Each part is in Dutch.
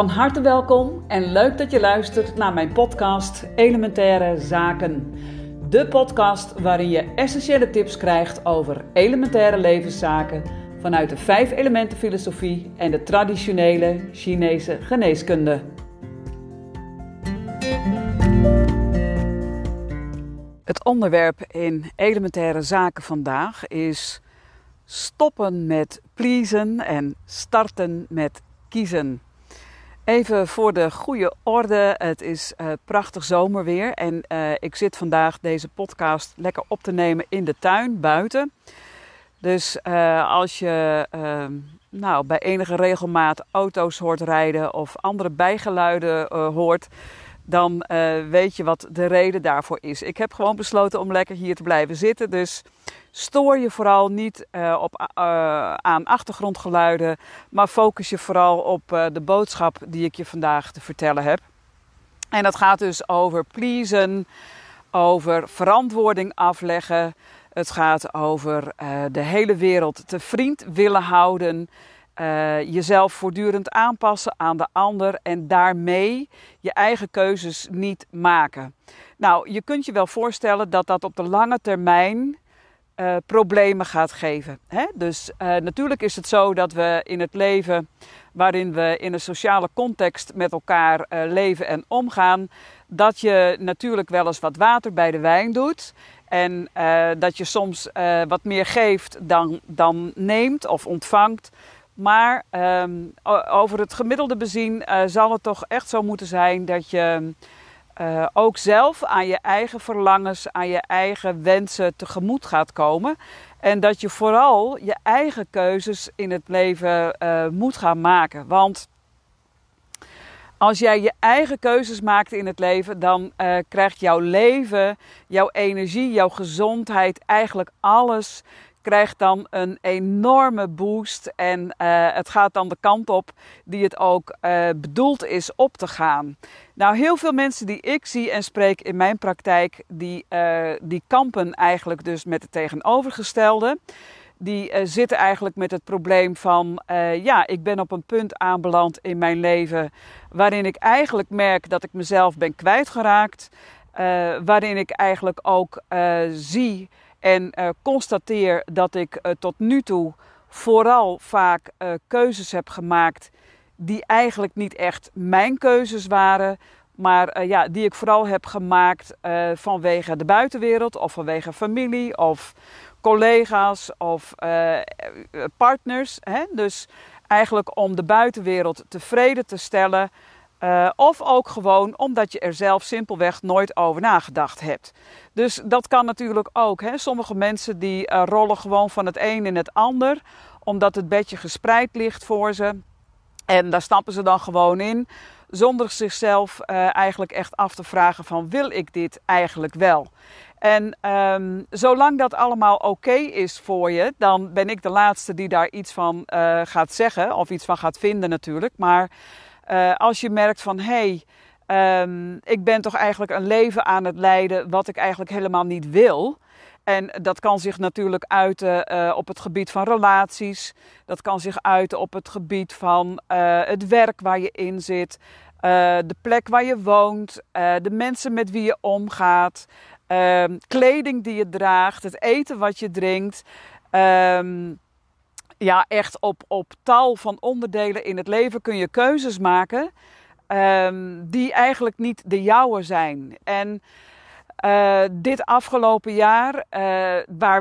Van harte welkom en leuk dat je luistert naar mijn podcast Elementaire Zaken. De podcast waarin je essentiële tips krijgt over elementaire levenszaken vanuit de 5 elementen filosofie en de traditionele Chinese geneeskunde. Het onderwerp in Elementaire Zaken vandaag is stoppen met pleasen en starten met kiezen. Even voor de goede orde, het is prachtig zomerweer en ik zit vandaag deze podcast lekker op te nemen in de tuin, buiten. Dus als je bij enige regelmaat auto's hoort rijden of andere bijgeluiden hoort, dan weet je wat de reden daarvoor is. Ik heb gewoon besloten om lekker hier te blijven zitten, dus stoor je vooral niet aan achtergrondgeluiden, maar focus je vooral op de boodschap die ik je vandaag te vertellen heb. En dat gaat dus over pleasen, over verantwoording afleggen. Het gaat over de hele wereld te vriend willen houden. Jezelf voortdurend aanpassen aan de ander en daarmee je eigen keuzes niet maken. Nou, je kunt je wel voorstellen dat dat op de lange termijn problemen gaat geven. Hè? Dus natuurlijk is het zo dat we in het leven waarin we in een sociale context met elkaar leven en omgaan, dat je natuurlijk wel eens wat water bij de wijn doet en dat je soms wat meer geeft dan neemt of ontvangt. Maar over het gemiddelde bezien zal het toch echt zo moeten zijn dat je ook zelf aan je eigen verlangens, aan je eigen wensen tegemoet gaat komen. En dat je vooral je eigen keuzes in het leven moet gaan maken. Want als jij je eigen keuzes maakt in het leven, dan krijgt jouw leven, jouw energie, jouw gezondheid, eigenlijk alles krijgt dan een enorme boost en het gaat dan de kant op die het ook bedoeld is op te gaan. Nou, heel veel mensen die ik zie en spreek in mijn praktijk, die kampen eigenlijk dus met het tegenovergestelde. Die zitten eigenlijk met het probleem van, ik ben op een punt aanbeland in mijn leven waarin ik eigenlijk merk dat ik mezelf ben kwijtgeraakt. Waarin ik eigenlijk ook zie en constateer dat ik tot nu toe vooral vaak keuzes heb gemaakt die eigenlijk niet echt mijn keuzes waren, maar die ik vooral heb gemaakt vanwege de buitenwereld of vanwege familie of collega's of partners. Hè? Dus eigenlijk om de buitenwereld tevreden te stellen. Of ook gewoon omdat je er zelf simpelweg nooit over nagedacht hebt. Dus dat kan natuurlijk ook. Hè? Sommige mensen die rollen gewoon van het een in het ander, omdat het bedje gespreid ligt voor ze. En daar stappen ze dan gewoon in, zonder zichzelf eigenlijk echt af te vragen van, wil ik dit eigenlijk wel? En zolang dat allemaal oké is voor je, dan ben ik de laatste die daar iets van gaat zeggen, of iets van gaat vinden natuurlijk, maar als je merkt van, ik ben toch eigenlijk een leven aan het leiden wat ik eigenlijk helemaal niet wil. En dat kan zich natuurlijk uiten op het gebied van relaties. Dat kan zich uiten op het gebied van het werk waar je in zit. De plek waar je woont. De mensen met wie je omgaat. Kleding die je draagt. Het eten wat je drinkt. Echt op tal van onderdelen in het leven kun je keuzes maken die eigenlijk niet de jouwe zijn. En dit afgelopen jaar,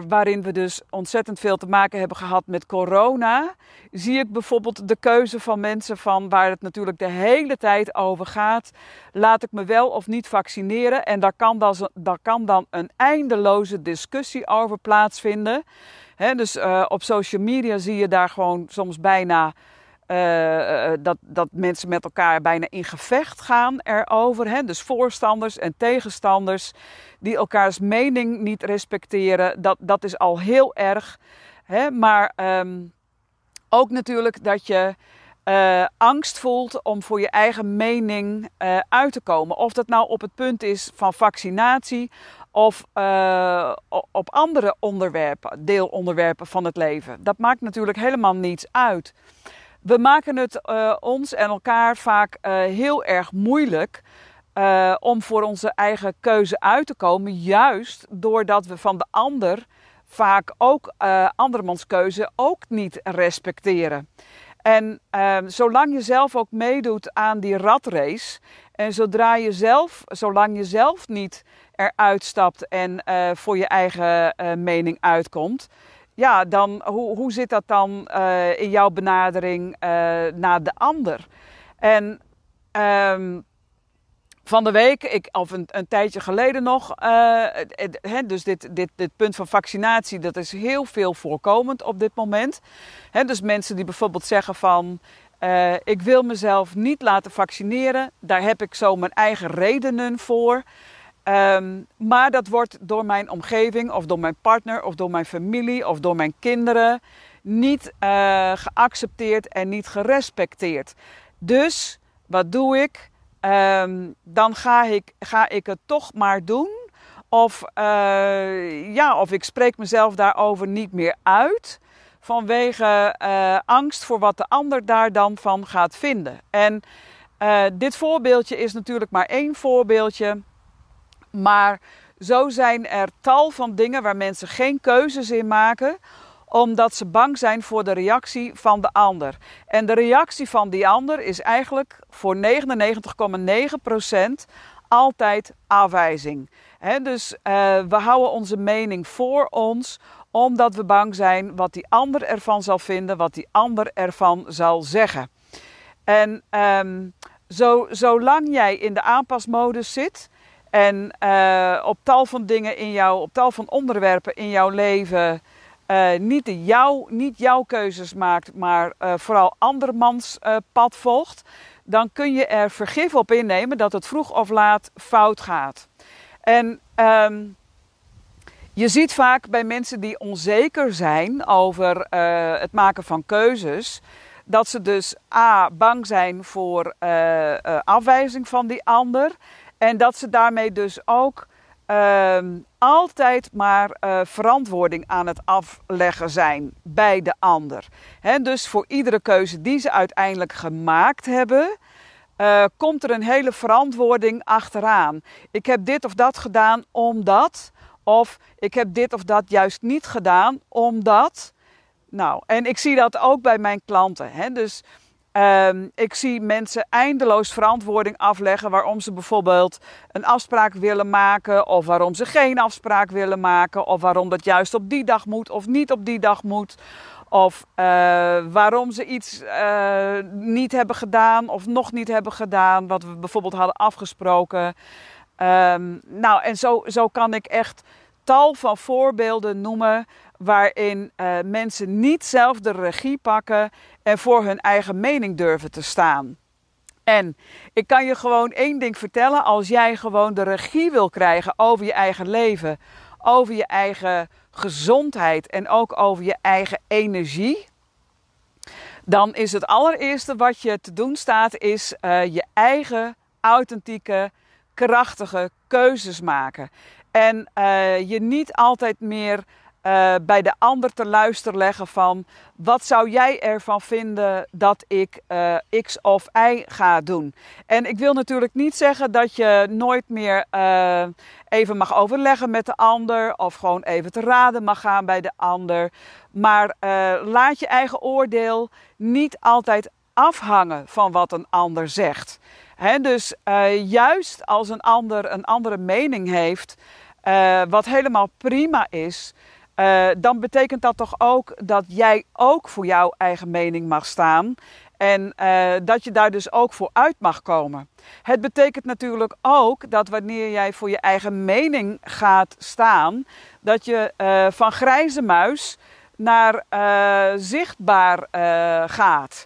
waarin we dus ontzettend veel te maken hebben gehad met corona, zie ik bijvoorbeeld de keuze van mensen van waar het natuurlijk de hele tijd over gaat. Laat ik me wel of niet vaccineren? En daar kan dan een eindeloze discussie over plaatsvinden. He, dus op social media zie je daar gewoon soms bijna dat mensen met elkaar bijna in gevecht gaan erover. He. Dus voorstanders en tegenstanders die elkaars mening niet respecteren. Dat is al heel erg. He. Maar ook natuurlijk dat je angst voelt om voor je eigen mening uit te komen. Of dat nou op het punt is van vaccinatie of op andere deelonderwerpen van het leven. Dat maakt natuurlijk helemaal niets uit. We maken het ons en elkaar vaak heel erg moeilijk om voor onze eigen keuze uit te komen. Juist doordat we van de ander vaak ook andermans keuze ook niet respecteren. En zolang je zelf ook meedoet aan die ratrace en zolang je zelf niet eruit stapt en voor je eigen mening uitkomt, ja, dan hoe zit dat dan in jouw benadering naar de ander? En van de week, of een tijdje geleden nog, dus dit punt van vaccinatie, dat is heel veel voorkomend op dit moment. Dus mensen die bijvoorbeeld zeggen van, ik wil mezelf niet laten vaccineren, daar heb ik zo mijn eigen redenen voor. Maar dat wordt door mijn omgeving of door mijn partner of door mijn familie of door mijn kinderen niet geaccepteerd en niet gerespecteerd. Dus wat doe ik? Dan ga ik het toch maar doen. Of ik spreek mezelf daarover niet meer uit vanwege angst voor wat de ander daar dan van gaat vinden. En dit voorbeeldje is natuurlijk maar één voorbeeldje. Maar zo zijn er tal van dingen waar mensen geen keuzes in maken, omdat ze bang zijn voor de reactie van de ander. En de reactie van die ander is eigenlijk voor 99,9% altijd afwijzing. Dus we houden onze mening voor ons, omdat we bang zijn wat die ander ervan zal vinden, wat die ander ervan zal zeggen. En zolang jij in de aanpasmodus zit en op tal van onderwerpen in jouw leven niet jouw keuzes maakt, maar vooral andermans pad volgt, dan kun je er vergif op innemen dat het vroeg of laat fout gaat. En je ziet vaak bij mensen die onzeker zijn over het maken van keuzes, dat ze dus a. bang zijn voor afwijzing van die ander. En dat ze daarmee dus ook altijd maar verantwoording aan het afleggen zijn bij de ander. Dus voor iedere keuze die ze uiteindelijk gemaakt hebben, komt er een hele verantwoording achteraan. Ik heb dit of dat gedaan omdat, of ik heb dit of dat juist niet gedaan omdat. Nou, en ik zie dat ook bij mijn klanten. Dus ik zie mensen eindeloos verantwoording afleggen waarom ze bijvoorbeeld een afspraak willen maken of waarom ze geen afspraak willen maken of waarom dat juist op die dag moet of niet op die dag moet of waarom ze iets niet hebben gedaan of nog niet hebben gedaan wat we bijvoorbeeld hadden afgesproken. En zo kan ik echt tal van voorbeelden noemen waarin mensen niet zelf de regie pakken en voor hun eigen mening durven te staan. En ik kan je gewoon één ding vertellen: als jij gewoon de regie wil krijgen over je eigen leven, over je eigen gezondheid en ook over je eigen energie, dan is het allereerste wat je te doen staat, is je eigen authentieke, krachtige keuzes maken. En je niet altijd meer bij de ander te luisteren leggen van, wat zou jij ervan vinden dat ik X of Y ga doen? En ik wil natuurlijk niet zeggen dat je nooit meer even mag overleggen met de ander of gewoon even te raden mag gaan bij de ander. Maar laat je eigen oordeel niet altijd afhangen van wat een ander zegt. Dus juist als een ander een andere mening heeft, wat helemaal prima is, dan betekent dat toch ook dat jij ook voor jouw eigen mening mag staan en dat je daar dus ook voor uit mag komen. Het betekent natuurlijk ook dat wanneer jij voor je eigen mening gaat staan, dat je van grijze muis naar zichtbaar gaat.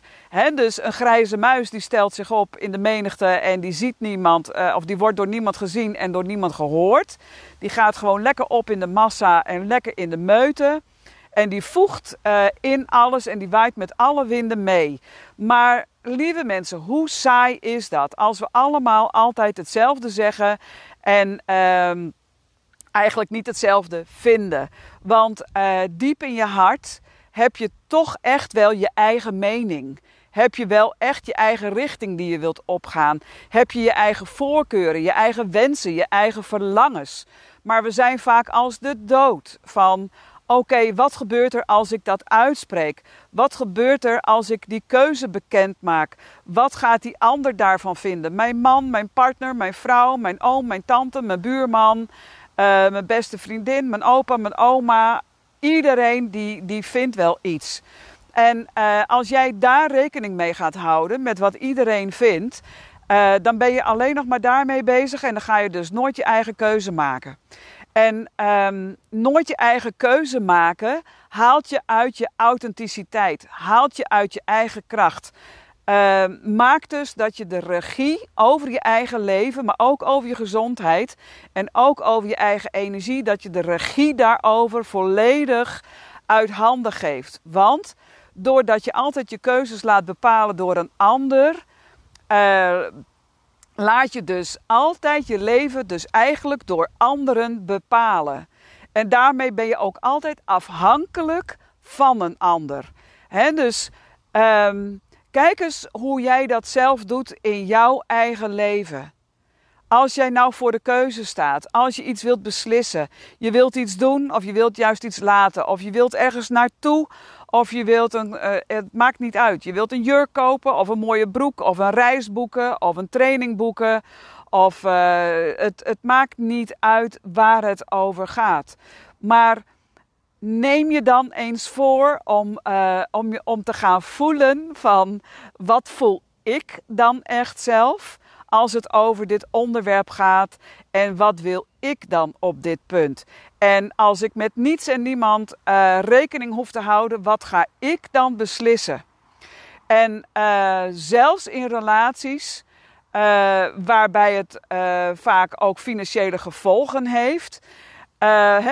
Dus een grijze muis die stelt zich op in de menigte en die ziet niemand, of die wordt door niemand gezien en door niemand gehoord. Die gaat gewoon lekker op in de massa en lekker in de meute. En die voegt in alles en die waait met alle winden mee. Maar lieve mensen, hoe saai is dat? Als we allemaal altijd hetzelfde zeggen en eigenlijk niet hetzelfde vinden. Want diep in je hart heb je toch echt wel je eigen mening. heb je wel echt je eigen richting die je wilt opgaan. Heb je je eigen voorkeuren, je eigen wensen, je eigen verlangens. Maar we zijn vaak als de dood van... Oké, wat gebeurt er als ik dat uitspreek? Wat gebeurt er als ik die keuze bekend maak? Wat gaat die ander daarvan vinden? Mijn man, mijn partner, mijn vrouw, mijn oom, mijn tante, mijn buurman, mijn beste vriendin, mijn opa, mijn oma. Iedereen die vindt wel iets. En als jij daar rekening mee gaat houden met wat iedereen vindt, dan ben je alleen nog maar daarmee bezig en dan ga je dus nooit je eigen keuze maken. En nooit je eigen keuze maken haalt je uit je authenticiteit, haalt je uit je eigen kracht. Maakt dus dat je de regie over je eigen leven, maar ook over je gezondheid en ook over je eigen energie, dat je de regie daarover volledig uit handen geeft. Want doordat je altijd je keuzes laat bepalen door een ander... laat je dus altijd je leven dus eigenlijk door anderen bepalen. En daarmee ben je ook altijd afhankelijk van een ander. Dus kijk eens hoe jij dat zelf doet in jouw eigen leven. Als jij nou voor de keuze staat, als je iets wilt beslissen, je wilt iets doen of je wilt juist iets laten of je wilt ergens naartoe of je wilt het maakt niet uit, je wilt een jurk kopen of een mooie broek of een reis boeken of een training boeken of het maakt niet uit waar het over gaat. Maar neem je dan eens voor om te gaan voelen van wat voel ik dan echt zelf? Als het over dit onderwerp gaat en wat wil ik dan op dit punt? En als ik met niets en niemand rekening hoef te houden, wat ga ik dan beslissen? En zelfs in relaties waarbij het vaak ook financiële gevolgen heeft...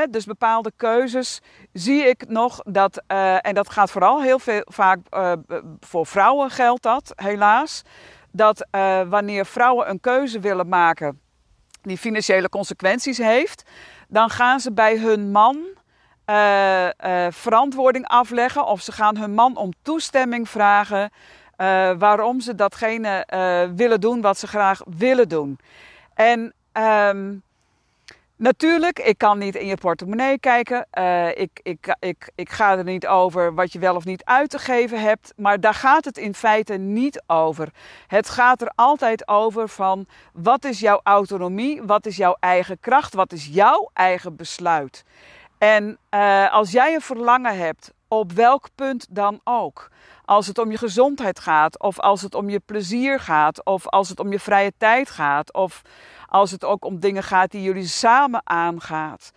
dus bepaalde keuzes zie ik nog dat, en dat gaat vooral heel veel vaak voor vrouwen geldt dat helaas... dat wanneer vrouwen een keuze willen maken die financiële consequenties heeft... dan gaan ze bij hun man verantwoording afleggen... of ze gaan hun man om toestemming vragen... waarom ze datgene willen doen wat ze graag willen doen. En natuurlijk, ik kan niet in je portemonnee kijken. Ik ga er niet over wat je wel of niet uit te geven hebt. Maar daar gaat het in feite niet over. Het gaat er altijd over van wat is jouw autonomie? Wat is jouw eigen kracht? Wat is jouw eigen besluit? En als jij een verlangen hebt, op welk punt dan ook... als het om je gezondheid gaat, of als het om je plezier gaat... of als het om je vrije tijd gaat... of als het ook om dingen gaat die jullie samen aangaat...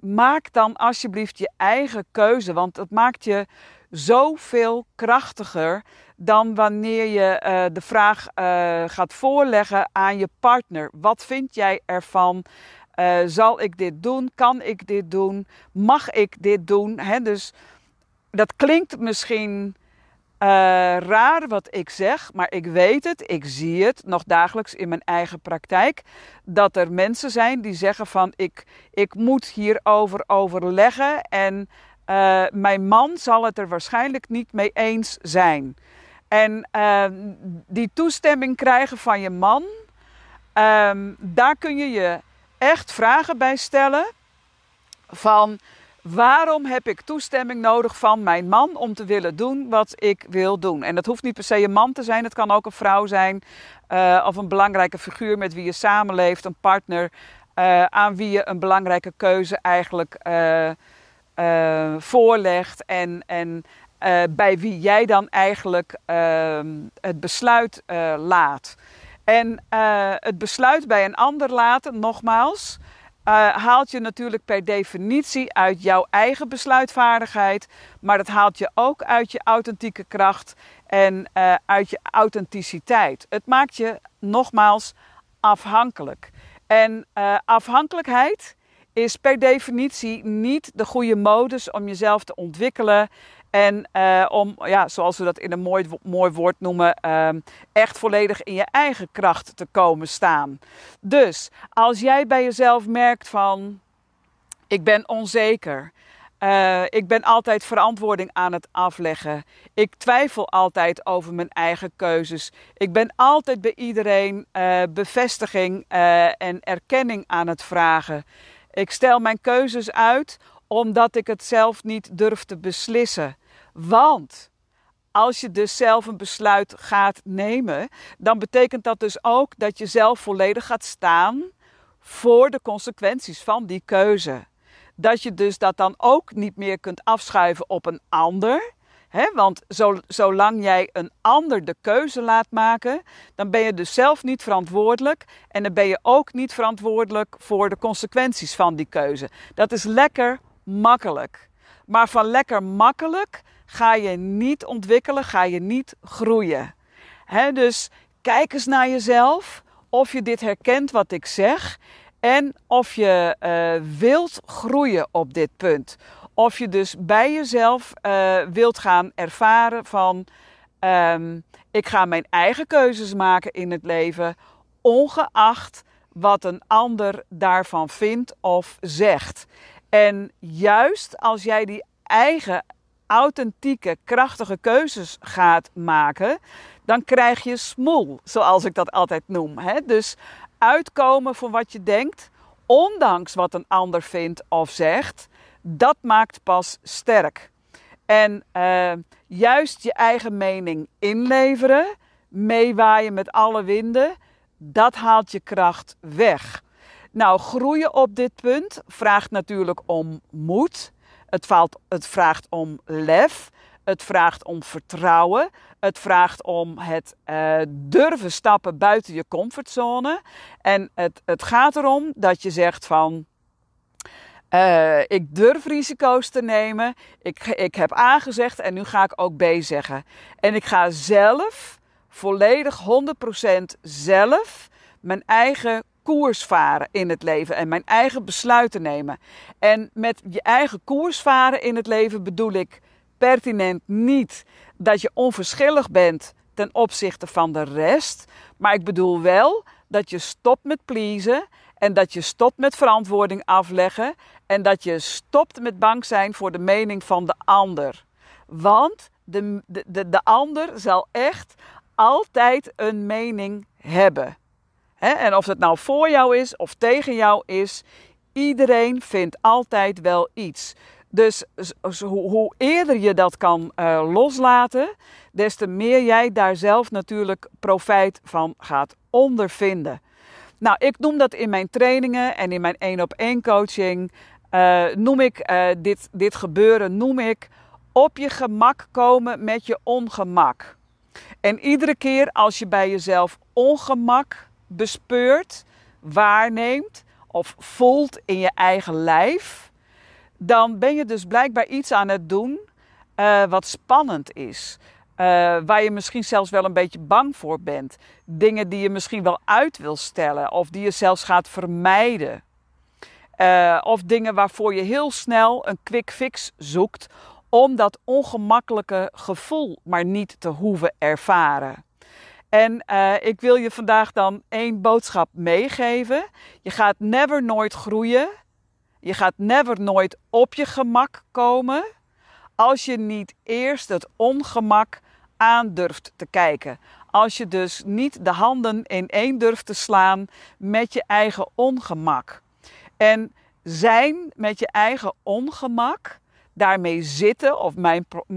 maak dan alsjeblieft je eigen keuze... want dat maakt je zoveel krachtiger... dan wanneer je de vraag gaat voorleggen aan je partner. Wat vind jij ervan? Zal ik dit doen? Kan ik dit doen? Mag ik dit doen? Dus... dat klinkt misschien raar wat ik zeg, maar ik weet het, ik zie het nog dagelijks in mijn eigen praktijk. Dat er mensen zijn die zeggen van ik moet hierover overleggen en mijn man zal het er waarschijnlijk niet mee eens zijn. En die toestemming krijgen van je man, daar kun je je echt vragen bij stellen van... waarom heb ik toestemming nodig van mijn man om te willen doen wat ik wil doen? En dat hoeft niet per se een man te zijn. Het kan ook een vrouw zijn of een belangrijke figuur met wie je samenleeft. Een partner aan wie je een belangrijke keuze eigenlijk voorlegt. En bij wie jij dan eigenlijk het besluit laat. En het besluit bij een ander laten, nogmaals... haalt je natuurlijk per definitie uit jouw eigen besluitvaardigheid. Maar dat haalt je ook uit je authentieke kracht en uit je authenticiteit. Het maakt je nogmaals afhankelijk. En afhankelijkheid is per definitie niet de goede modus om jezelf te ontwikkelen. En om, zoals we dat in een mooi woord noemen, echt volledig in je eigen kracht te komen staan. Dus als jij bij jezelf merkt van, ik ben onzeker. Ik ben altijd verantwoording aan het afleggen. Ik twijfel altijd over mijn eigen keuzes. Ik ben altijd bij iedereen bevestiging en erkenning aan het vragen. Ik stel mijn keuzes uit omdat ik het zelf niet durf te beslissen. Want als je dus zelf een besluit gaat nemen, dan betekent dat dus ook dat je zelf volledig gaat staan voor de consequenties van die keuze. Dat je dus dat dan ook niet meer kunt afschuiven op een ander. Hè? Want zolang jij een ander de keuze laat maken, dan ben je dus zelf niet verantwoordelijk. En dan ben je ook niet verantwoordelijk voor de consequenties van die keuze. Dat is lekker makkelijk. Maar van lekker makkelijk ga je niet ontwikkelen, ga je niet groeien. Hè? Dus kijk eens naar jezelf, of je dit herkent wat ik zeg. En of je wilt groeien op dit punt. Of je dus bij jezelf wilt gaan ervaren van... ik ga mijn eigen keuzes maken in het leven, ongeacht wat een ander daarvan vindt of zegt. En juist als jij die eigen authentieke, krachtige keuzes gaat maken, dan krijg je smoel, zoals ik dat altijd noem. Hè? Dus uitkomen van wat je denkt, ondanks wat een ander vindt of zegt, dat maakt pas sterk. En juist je eigen mening inleveren, meewaaien met alle winden, dat haalt je kracht weg. Nou, groeien op dit punt vraagt natuurlijk om moed. Het vraagt om lef. Het vraagt om vertrouwen. Het vraagt om het durven stappen buiten je comfortzone. En het gaat erom dat je zegt van... ik durf risico's te nemen. Ik heb A gezegd en nu ga ik ook B zeggen. En ik ga zelf, volledig 100% zelf, mijn eigen koers varen in het leven en mijn eigen besluiten nemen. En met je eigen koers varen in het leven bedoel ik pertinent niet dat je onverschillig bent ten opzichte van de rest, maar ik bedoel wel dat je stopt met pleasen en dat je stopt met verantwoording afleggen en dat je stopt met bang zijn voor de mening van de ander. Want de ander zal echt altijd een mening hebben. En of dat nou voor jou is of tegen jou is, iedereen vindt altijd wel iets. Dus hoe eerder je dat kan loslaten, des te meer jij daar zelf natuurlijk profijt van gaat ondervinden. Nou, ik noem dat in mijn trainingen en in mijn 1-op-1 coaching, dit gebeuren noem ik op je gemak komen met je ongemak. En iedere keer als je bij jezelf ongemak bespeurt, waarneemt of voelt in je eigen lijf, dan ben je dus blijkbaar iets aan het doen wat spannend is. Waar je misschien zelfs wel een beetje bang voor bent. Dingen die je misschien wel uit wil stellen of die je zelfs gaat vermijden. Of dingen waarvoor je heel snel een quick fix zoekt om dat ongemakkelijke gevoel maar niet te hoeven ervaren. En ik wil je vandaag dan 1 boodschap meegeven. Je gaat never nooit groeien. Je gaat never nooit op je gemak komen als je niet eerst het ongemak aan durft te kijken. Als je dus niet de handen ineen durft te slaan met je eigen ongemak. En zijn met je eigen ongemak, daarmee zitten of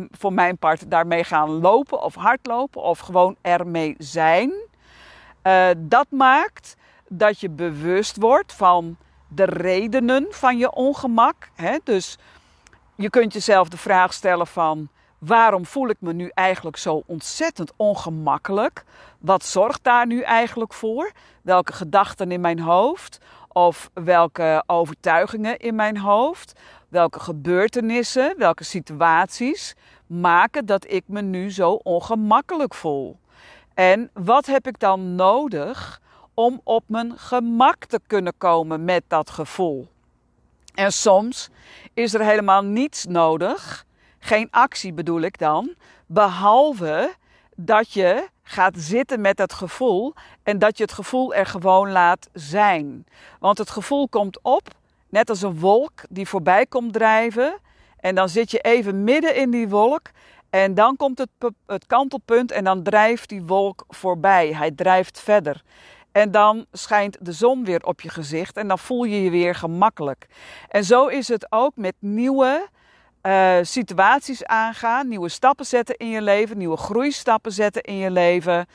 voor mijn part daarmee gaan lopen of hardlopen of gewoon ermee zijn. Dat maakt dat je bewust wordt van de redenen van je ongemak. Dus je kunt jezelf de vraag stellen van waarom voel ik me nu eigenlijk zo ontzettend ongemakkelijk? Wat zorgt daar nu eigenlijk voor? Welke gedachten in mijn hoofd? Of welke overtuigingen in mijn hoofd? Welke gebeurtenissen, welke situaties maken dat ik me nu zo ongemakkelijk voel? En wat heb ik dan nodig om op mijn gemak te kunnen komen met dat gevoel? En soms is er helemaal niets nodig, geen actie bedoel ik dan, behalve dat je gaat zitten met dat gevoel en dat je het gevoel er gewoon laat zijn. Want het gevoel komt op, net als een wolk die voorbij komt drijven En dan zit je even midden in die wolk. En dan komt het kantelpunt en dan drijft die wolk voorbij. Hij drijft verder. En dan schijnt de zon weer op je gezicht en dan voel je je weer gemakkelijk. En zo is het ook met nieuwe situaties aangaan. Nieuwe stappen zetten in je leven. Nieuwe groeistappen zetten in je leven.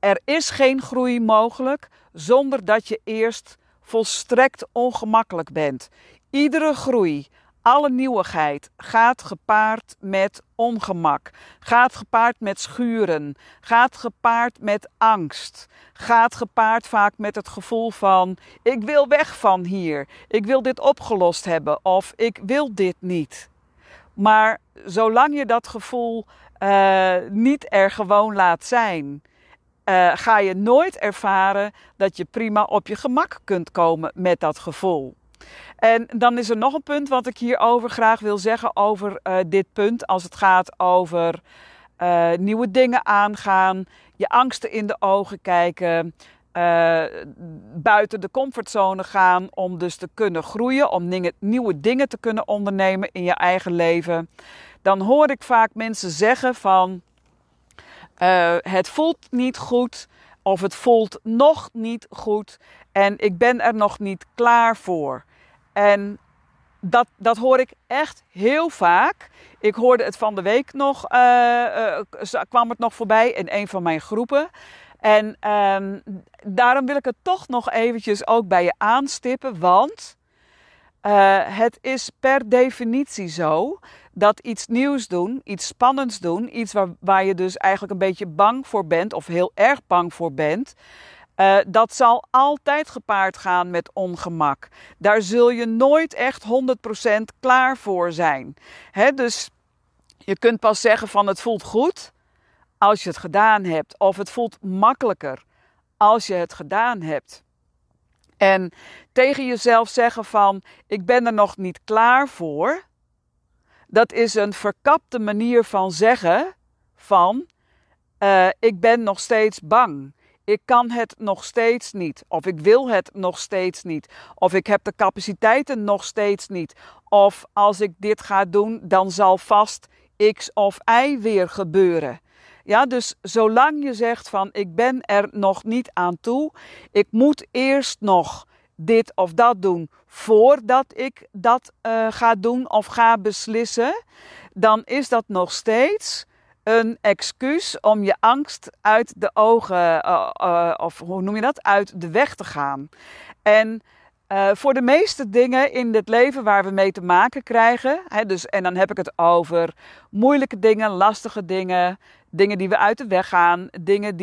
Er is geen groei mogelijk zonder dat je eerst volstrekt ongemakkelijk bent. Iedere groei, alle nieuwigheid gaat gepaard met ongemak, gaat gepaard met schuren, gaat gepaard met angst, gaat gepaard vaak met het gevoel van ik wil weg van hier, ik wil dit opgelost hebben of ik wil dit niet. Maar zolang je dat gevoel niet er gewoon laat zijn, ga je nooit ervaren dat je prima op je gemak kunt komen met dat gevoel. En dan is er nog een punt wat ik hierover graag wil zeggen over dit punt. Als het gaat over nieuwe dingen aangaan, je angsten in de ogen kijken, buiten de comfortzone gaan om dus te kunnen groeien, om nieuwe dingen te kunnen ondernemen in je eigen leven. Dan hoor ik vaak mensen zeggen van het voelt niet goed of het voelt nog niet goed en ik ben er nog niet klaar voor. En dat hoor ik echt heel vaak. Ik hoorde het van de week nog, kwam het nog voorbij in een van mijn groepen. En daarom wil ik het toch nog eventjes ook bij je aanstippen, want het is per definitie zo dat iets nieuws doen, iets spannends doen, iets waar je dus eigenlijk een beetje bang voor bent of heel erg bang voor bent, dat zal altijd gepaard gaan met ongemak. Daar zul je nooit echt 100% klaar voor zijn. Dus je kunt pas zeggen van het voelt goed als je het gedaan hebt. Of het voelt makkelijker als je het gedaan hebt. En tegen jezelf zeggen van ik ben er nog niet klaar voor. Dat is een verkapte manier van zeggen van ik ben nog steeds bang. Ik kan het nog steeds niet. Of ik wil het nog steeds niet. Of ik heb de capaciteiten nog steeds niet. Of als ik dit ga doen, dan zal vast X of Y weer gebeuren. Ja, dus zolang je zegt van ik ben er nog niet aan toe. Ik moet eerst nog dit of dat doen voordat ik dat ga doen of ga beslissen. Dan is dat nog steeds een excuus om je angst uit de ogen, of hoe noem je dat, uit de weg te gaan. En voor de meeste dingen in dit leven waar we mee te maken krijgen, en dan heb ik het over moeilijke dingen, lastige dingen, dingen die we uit de weg gaan, dingen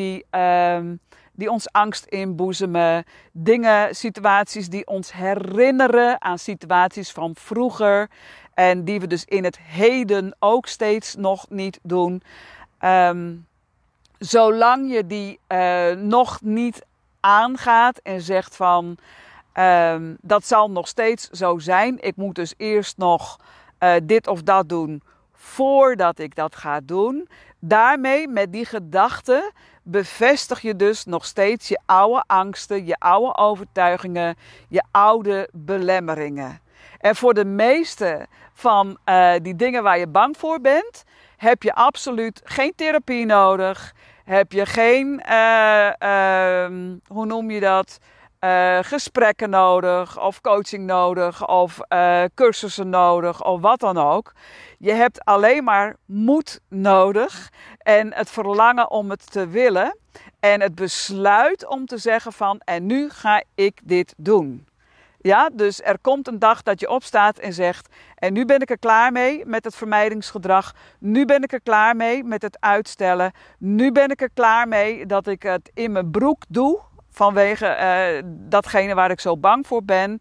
die ons angst inboezemen, dingen, situaties die ons herinneren aan situaties van vroeger en die we dus in het heden ook steeds nog niet doen. Zolang je die nog niet aangaat en zegt van dat zal nog steeds zo zijn. Ik moet dus eerst nog dit of dat doen voordat ik dat ga doen. Daarmee, met die gedachte, bevestig je dus nog steeds je oude angsten, je oude overtuigingen, je oude belemmeringen. En voor de meeste van die dingen waar je bang voor bent, heb je absoluut geen therapie nodig. Heb je geen, hoe noem je dat, gesprekken nodig of coaching nodig of cursussen nodig of wat dan ook. Je hebt alleen maar moed nodig en het verlangen om het te willen en het besluit om te zeggen van en nu ga ik dit doen. Ja, dus er komt een dag dat je opstaat en zegt en nu ben ik er klaar mee met het vermijdingsgedrag. Nu ben ik er klaar mee met het uitstellen. Nu ben ik er klaar mee dat ik het in mijn broek doe. Vanwege datgene waar ik zo bang voor ben.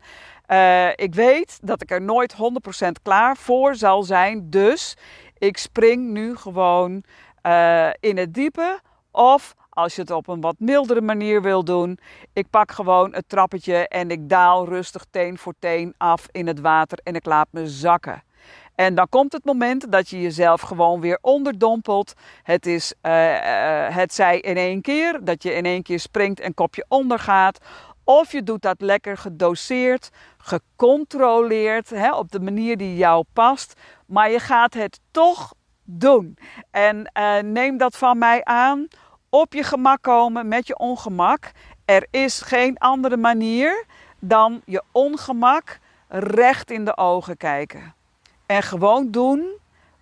Ik weet dat ik er nooit 100% klaar voor zal zijn. Dus ik spring nu gewoon in het diepe. Of als je het op een wat mildere manier wil doen. Ik pak gewoon het trappetje en ik daal rustig teen voor teen af in het water. En ik laat me zakken. En dan komt het moment dat je jezelf gewoon weer onderdompelt. Het zij in één keer, dat je in één keer springt en kopje ondergaat. Of je doet dat lekker gedoseerd, gecontroleerd, hè, op de manier die jou past. Maar je gaat het toch doen. En neem dat van mij aan. Op je gemak komen met je ongemak. Er is geen andere manier dan je ongemak recht in de ogen kijken. En gewoon doen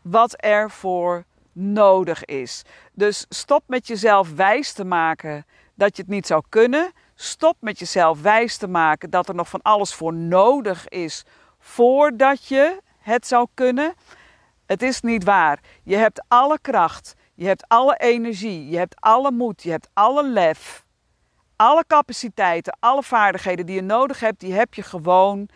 wat er voor nodig is. Dus stop met jezelf wijs te maken dat je het niet zou kunnen. Stop met jezelf wijs te maken dat er nog van alles voor nodig is voordat je het zou kunnen. Het is niet waar. Je hebt alle kracht, je hebt alle energie, je hebt alle moed, je hebt alle lef. Alle capaciteiten, alle vaardigheden die je nodig hebt, die heb je gewoon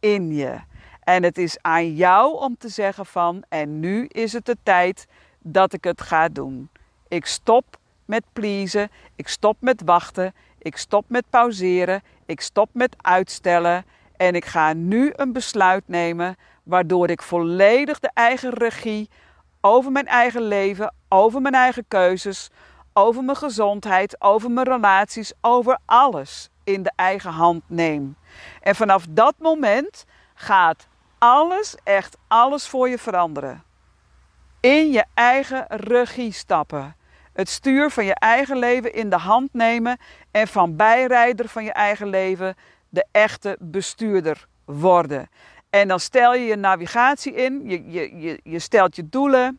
in je. En het is aan jou om te zeggen van, en nu is het de tijd dat ik het ga doen. Ik stop met pleasen, ik stop met wachten, ik stop met pauzeren, ik stop met uitstellen. En ik ga nu een besluit nemen waardoor ik volledig de eigen regie over mijn eigen leven, over mijn eigen keuzes, over mijn gezondheid, over mijn relaties, over alles in de eigen hand neem. En vanaf dat moment gaat alles, echt alles voor je veranderen. In je eigen regie stappen. Het stuur van je eigen leven in de hand nemen en van bijrijder van je eigen leven de echte bestuurder worden. En dan stel je je navigatie in, je stelt je doelen,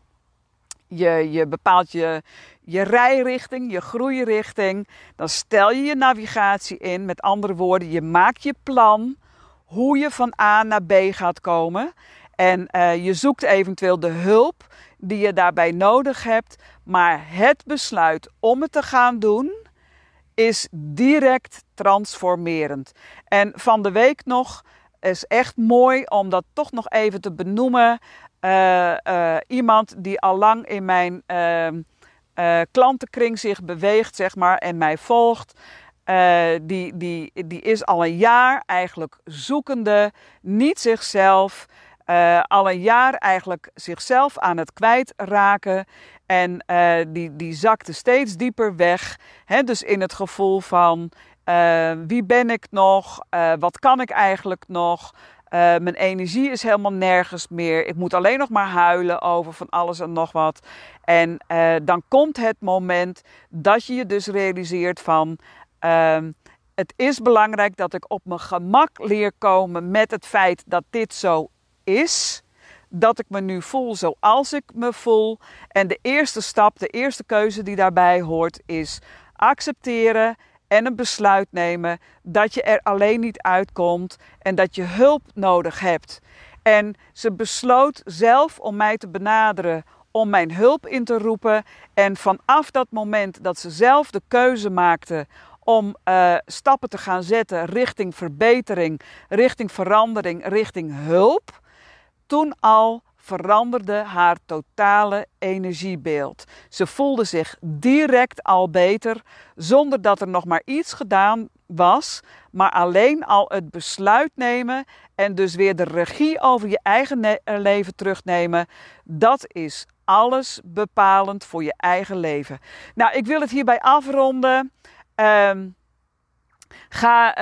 je bepaalt je rijrichting, je groeirichting. Dan stel je je navigatie in, met andere woorden, je maakt je plan hoe je van A naar B gaat komen. En je zoekt eventueel de hulp die je daarbij nodig hebt. Maar het besluit om het te gaan doen is direct transformerend. En van de week nog, is echt mooi om dat toch nog even te benoemen. Iemand die allang in mijn klantenkring zich beweegt, zeg maar, en mij volgt. Die is al een jaar eigenlijk zoekende, niet zichzelf. Al een jaar eigenlijk zichzelf aan het kwijtraken. En die zakte steeds dieper weg. Hè? Dus in het gevoel van wie ben ik nog? Wat kan ik eigenlijk nog? Mijn energie is helemaal nergens meer. Ik moet alleen nog maar huilen over van alles en nog wat. En dan komt het moment dat je je dus realiseert van... het is belangrijk dat ik op mijn gemak leer komen met het feit dat dit zo is. Dat ik me nu voel zoals ik me voel. En de eerste stap, de eerste keuze die daarbij hoort is accepteren en een besluit nemen dat je er alleen niet uitkomt en dat je hulp nodig hebt. En ze besloot zelf om mij te benaderen, om mijn hulp in te roepen. En vanaf dat moment dat ze zelf de keuze maakte om stappen te gaan zetten richting verbetering, richting verandering, richting hulp, toen al veranderde haar totale energiebeeld. Ze voelde zich direct al beter, zonder dat er nog maar iets gedaan was, maar alleen al het besluit nemen en dus weer de regie over je eigen leven terugnemen, dat is alles bepalend voor je eigen leven. Nou, ik wil het hierbij afronden. Ga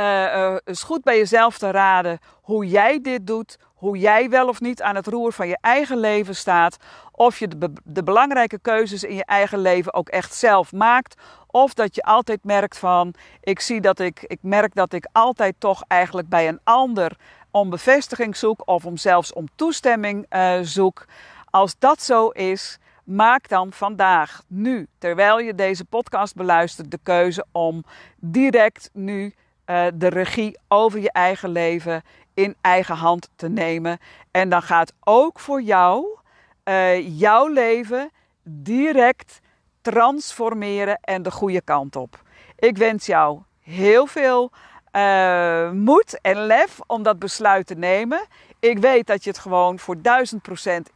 eens goed bij jezelf te raden hoe jij dit doet, hoe jij wel of niet aan het roer van je eigen leven staat, of je de belangrijke keuzes in je eigen leven ook echt zelf maakt, of dat je altijd merkt van, ik merk dat ik altijd toch eigenlijk bij een ander om bevestiging zoek of zelfs om toestemming zoek. Als dat zo is, maak dan vandaag, nu, terwijl je deze podcast beluistert, de keuze om direct nu de regie over je eigen leven in eigen hand te nemen. En dan gaat ook voor jou jouw leven direct transformeren en de goede kant op. Ik wens jou heel veel moed en lef om dat besluit te nemen. Ik weet dat je het gewoon voor 1000%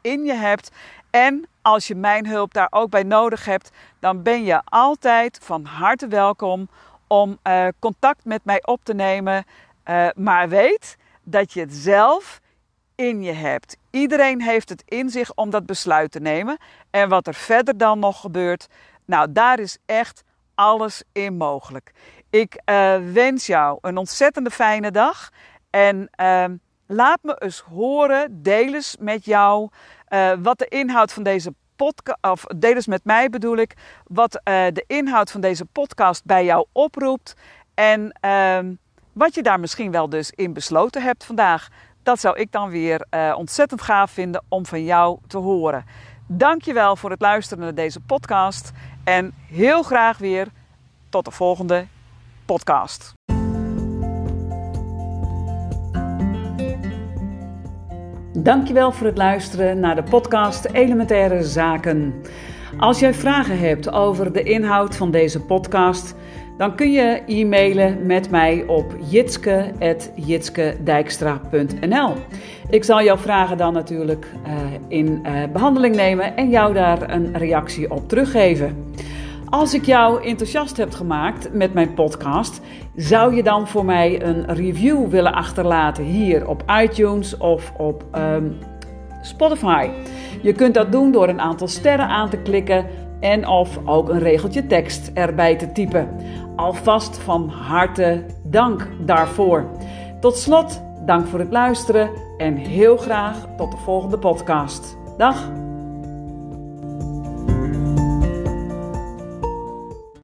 in je hebt. En als je mijn hulp daar ook bij nodig hebt, dan ben je altijd van harte welkom om contact met mij op te nemen. Maar weet dat je het zelf in je hebt. Iedereen heeft het in zich om dat besluit te nemen. En wat er verder dan nog gebeurt, nou, daar is echt alles in mogelijk. Ik wens jou een ontzettende fijne dag. En laat me eens horen, deel eens met jou wat de inhoud van deze podcast, of deel eens met mij bedoel ik, wat de inhoud van deze podcast bij jou oproept. En wat je daar misschien wel dus in besloten hebt vandaag. Dat zou ik dan weer ontzettend gaaf vinden om van jou te horen. Dankjewel voor het luisteren naar deze podcast. En heel graag weer tot de volgende podcast. Dankjewel voor het luisteren naar de podcast Elementaire Zaken. Als jij vragen hebt over de inhoud van deze podcast, dan kun je e-mailen met mij op jitske@jitskedijkstra.nl. Ik zal jouw vragen dan natuurlijk in behandeling nemen en jou daar een reactie op teruggeven. Als ik jou enthousiast heb gemaakt met mijn podcast, zou je dan voor mij een review willen achterlaten hier op iTunes of op Spotify. Je kunt dat doen door een aantal sterren aan te klikken en of ook een regeltje tekst erbij te typen. Alvast van harte dank daarvoor. Tot slot, dank voor het luisteren en heel graag tot de volgende podcast. Dag!